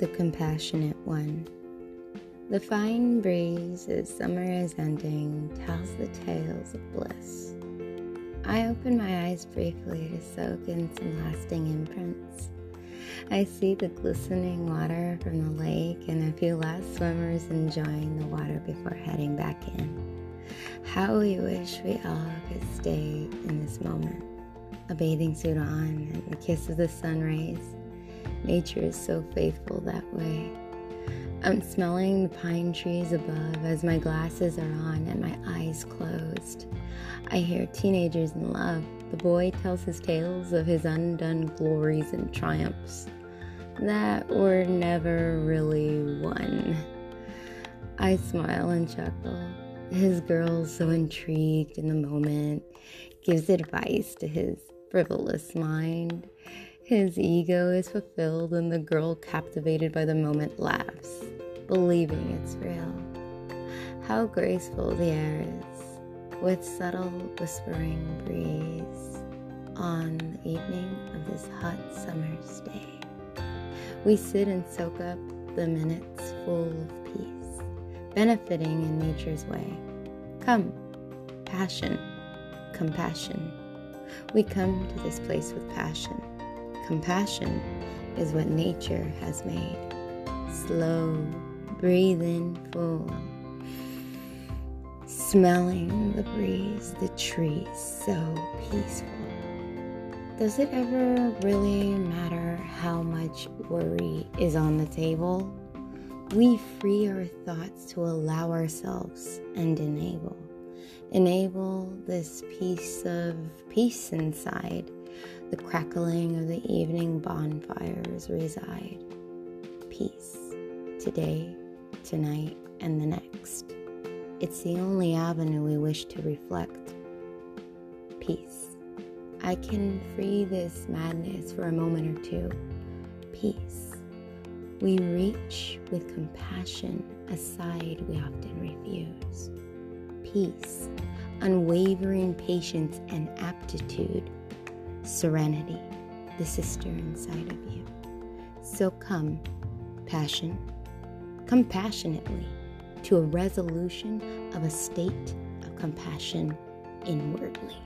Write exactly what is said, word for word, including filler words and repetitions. the Compassionate One. The fine breeze, as summer is ending, tells the tales of bliss. I open my eyes briefly to soak in some lasting imprints. I see the glistening water from the lake and a few last swimmers enjoying the water before heading back in. How we wish we all could stay in this moment, a bathing suit on and the kiss of the sun rays. Nature is so faithful that way. I'm smelling the pine trees above as my glasses are on and my eyes closed. I hear teenagers in love. The boy tells his tales of his undone glories and triumphs that were never really won. I smile and chuckle. His girl, so intrigued in the moment, gives advice to his frivolous mind. His ego is fulfilled and the girl, captivated by the moment, laughs, believing it's real. How graceful the air is, with subtle whispering breeze, on the evening of this hot summer's day. We sit and soak up the minutes full of peace, benefiting in nature's way. Come, passion, compassion. We come to this place with passion. Compassion is what nature has made. Slow, breathe in full. Smelling the breeze, the trees, so peaceful. Does it ever really matter how much worry is on the table? We free our thoughts to allow ourselves and enable. Enable this piece of peace inside. The crackling of the evening bonfires reside. Peace, today, tonight, and the next. It's the only avenue we wish to reflect. Peace. I can free this madness for a moment or two. Peace. We reach with compassion, a side we often refuse. Peace. Unwavering patience and aptitude. Serenity, the sister inside of you. So come, passion, compassionately to a resolution of a state of compassion inwardly.